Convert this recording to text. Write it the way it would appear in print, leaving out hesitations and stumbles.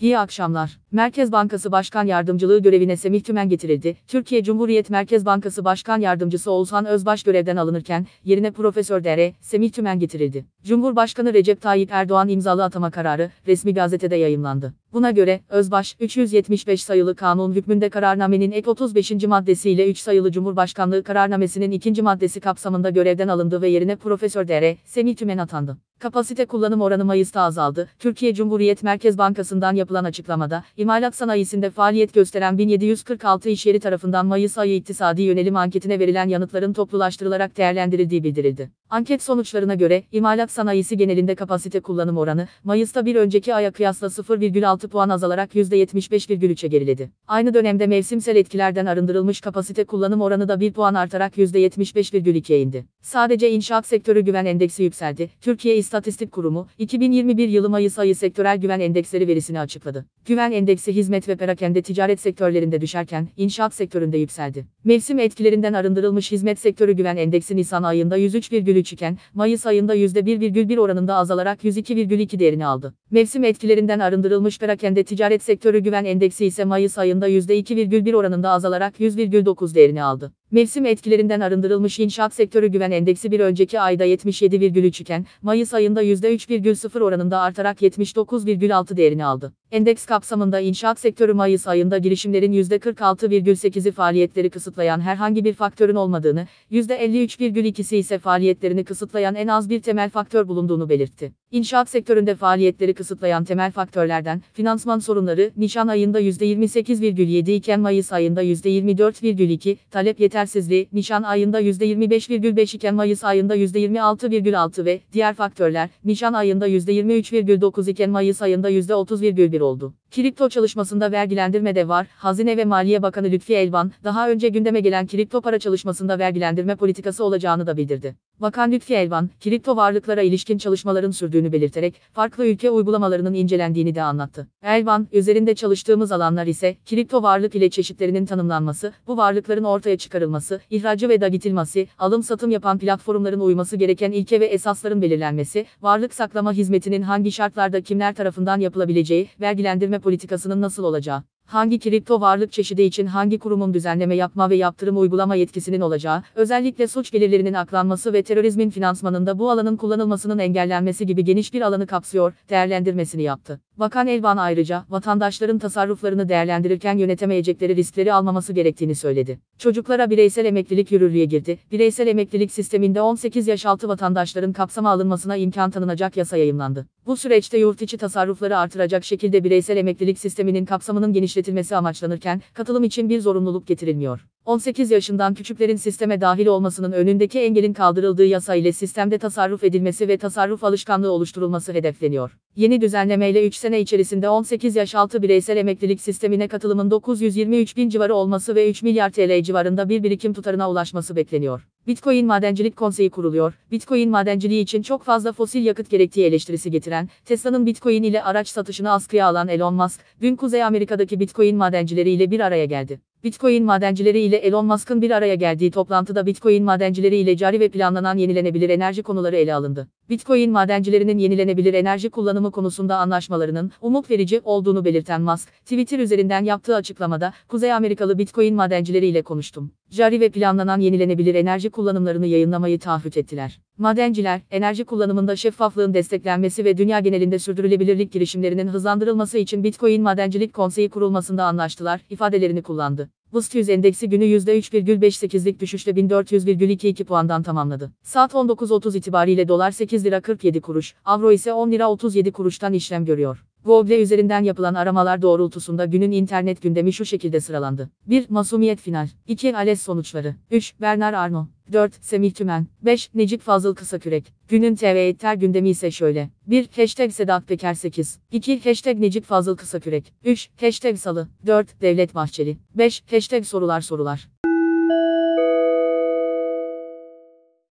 İyi akşamlar. Merkez Bankası Başkan Yardımcılığı görevine Semih Tümen getirildi. Türkiye Cumhuriyet Merkez Bankası Başkan Yardımcısı Ulcan Özbaş görevden alınırken, yerine Profesör Dr. Semih Tümen getirildi. Cumhurbaşkanı Recep Tayyip Erdoğan imzalı atama kararı, resmi gazetede yayımlandı. Buna göre, Özbaş, 375 sayılı kanun hükmünde kararnamenin ek 35. maddesiyle 3 sayılı Cumhurbaşkanlığı kararnamesinin 2. maddesi kapsamında görevden alındı ve yerine Profesör Dr. Semih Tümen atandı. Kapasite kullanım oranı Mayıs'ta azaldı. Türkiye Cumhuriyet Merkez Bankası'ndan yapılan açıklamada, İmalat sanayisinde faaliyet gösteren 1746 iş yeri tarafından Mayıs ayı iktisadi yönelim anketine verilen yanıtların toplulaştırılarak değerlendirildiği bildirildi. Anket sonuçlarına göre, imalat sanayisi genelinde kapasite kullanım oranı, Mayıs'ta bir önceki aya kıyasla 0,6 puan azalarak %75,3'e geriledi. Aynı dönemde mevsimsel etkilerden arındırılmış kapasite kullanım oranı da 1 puan artarak %75,2'ye indi. Sadece inşaat sektörü güven endeksi yükseldi. Türkiye İstatistik Kurumu, 2021 yılı Mayıs ayı sektörel güven endeksleri verisini açıkladı. Güven endeksi hizmet ve perakende ticaret sektörlerinde düşerken, inşaat sektöründe yükseldi. Mevsim etkilerinden arındırılmış hizmet sektörü güven endeksi Nisan ayında 103,3 iken, Mayıs ayında %1,1 oranında azalarak 102,2 değerini aldı. Mevsim etkilerinden arındırılmış perakende ticaret sektörü güven endeksi ise Mayıs ayında %2,1 oranında azalarak 100,9 değerini aldı. Mevsim etkilerinden arındırılmış inşaat sektörü güven endeksi bir önceki ayda 77,3 iken, Mayıs ayında %3,0 oranında artarak 79,6 değerini aldı. Endeks kapsamında inşaat sektörü Mayıs ayında girişimlerin %46,8'i faaliyetleri kısıtlayan herhangi bir faktörün olmadığını, %53,2'si ise faaliyetlerini kısıtlayan en az bir temel faktör bulunduğunu belirtti. İnşaat sektöründe faaliyetleri kısıtlayan temel faktörlerden, finansman sorunları, Nisan ayında %28,7 iken Mayıs ayında %24,2, talep yetersizliği, Nisan ayında %25,5 iken Mayıs ayında %26,6 ve diğer faktörler, Nisan ayında %23,9 iken Mayıs ayında %30,1 oldu. Kripto çalışmasında vergilendirme de var. Hazine ve Maliye Bakanı Lütfi Elvan, daha önce gündeme gelen kripto para çalışmasında vergilendirme politikası olacağını da bildirdi. Bakan Lütfi Elvan, kripto varlıklara ilişkin çalışmaların sürdüğünü belirterek, farklı ülke uygulamalarının incelendiğini de anlattı. Elvan, üzerinde çalıştığımız alanlar ise, kripto varlık ile çeşitlerinin tanımlanması, bu varlıkların ortaya çıkarılması, ihracı ve dağıtılması, alım-satım yapan platformların uyması gereken ilke ve esasların belirlenmesi, varlık saklama hizmetinin hangi şartlarda kimler tarafından yapılabileceği, vergilendirme politikasının nasıl olacağı, hangi kripto varlık çeşidi için hangi kurumun düzenleme yapma ve yaptırım uygulama yetkisinin olacağı, özellikle suç gelirlerinin aklanması ve terörizmin finansmanında bu alanın kullanılmasının engellenmesi gibi geniş bir alanı kapsıyor, değerlendirmesini yaptı. Bakan Elvan ayrıca, vatandaşların tasarruflarını değerlendirirken yönetemeyecekleri riskleri almaması gerektiğini söyledi. Çocuklara bireysel emeklilik yürürlüğe girdi. Bireysel emeklilik sisteminde 18 yaş altı vatandaşların kapsama alınmasına imkan tanınacak yasa yayımlandı. Bu süreçte yurt içi tasarrufları artıracak şekilde bireysel emeklilik sisteminin kapsamının genişletilmesi amaçlanırken, katılım için bir zorunluluk getirilmiyor. 18 yaşından küçüklerin sisteme dahil olmasının önündeki engelin kaldırıldığı yasa ile sistemde tasarruf edilmesi ve tasarruf alışkanlığı oluşturulması hedefleniyor. Yeni düzenlemeyle 3 sene içerisinde 18 yaş altı bireysel emeklilik sistemine katılımın 923.000 civarı olması ve 3 milyar TL civarında bir birikim tutarına ulaşması bekleniyor. Bitcoin Madencilik Konseyi kuruluyor. Bitcoin madenciliği için çok fazla fosil yakıt gerektiği eleştirisi getiren, Tesla'nın Bitcoin ile araç satışını askıya alan Elon Musk, dün Kuzey Amerika'daki Bitcoin madencileri ile bir araya geldi. Bitcoin madencileri ile Elon Musk'ın bir araya geldiği toplantıda Bitcoin madencileri ile cari ve planlanan yenilenebilir enerji konuları ele alındı. Bitcoin madencilerinin yenilenebilir enerji kullanımı konusunda anlaşmalarının umut verici olduğunu belirten Musk, Twitter üzerinden yaptığı açıklamada, Kuzey Amerikalı Bitcoin madencileri ile konuştum. Cari ve planlanan yenilenebilir enerji kullanımlarını yayınlamayı taahhüt ettiler. Madenciler, enerji kullanımında şeffaflığın desteklenmesi ve dünya genelinde sürdürülebilirlik girişimlerinin hızlandırılması için Bitcoin Madencilik Konseyi kurulmasında anlaştılar, ifadelerini kullandı. BIST 100 endeksi günü %3,58'lik düşüşle 1400,22 puandan tamamladı. Saat 19.30 itibariyle dolar 8 lira 47 kuruş, avro ise 10 lira 37 kuruştan işlem görüyor. Google üzerinden yapılan aramalar doğrultusunda günün internet gündemi şu şekilde sıralandı. 1. Masumiyet final. 2. ALES sonuçları. 3. Bernard Arno. 4. Semih Tümen. 5. Necip Fazıl Kısakürek. Günün TVT gündemi ise şöyle. 1. # Sedat Peker 8. 2. # Necip Fazıl Kısakürek. 3. # Salı. 4. Devlet Bahçeli. 5. # Sorular.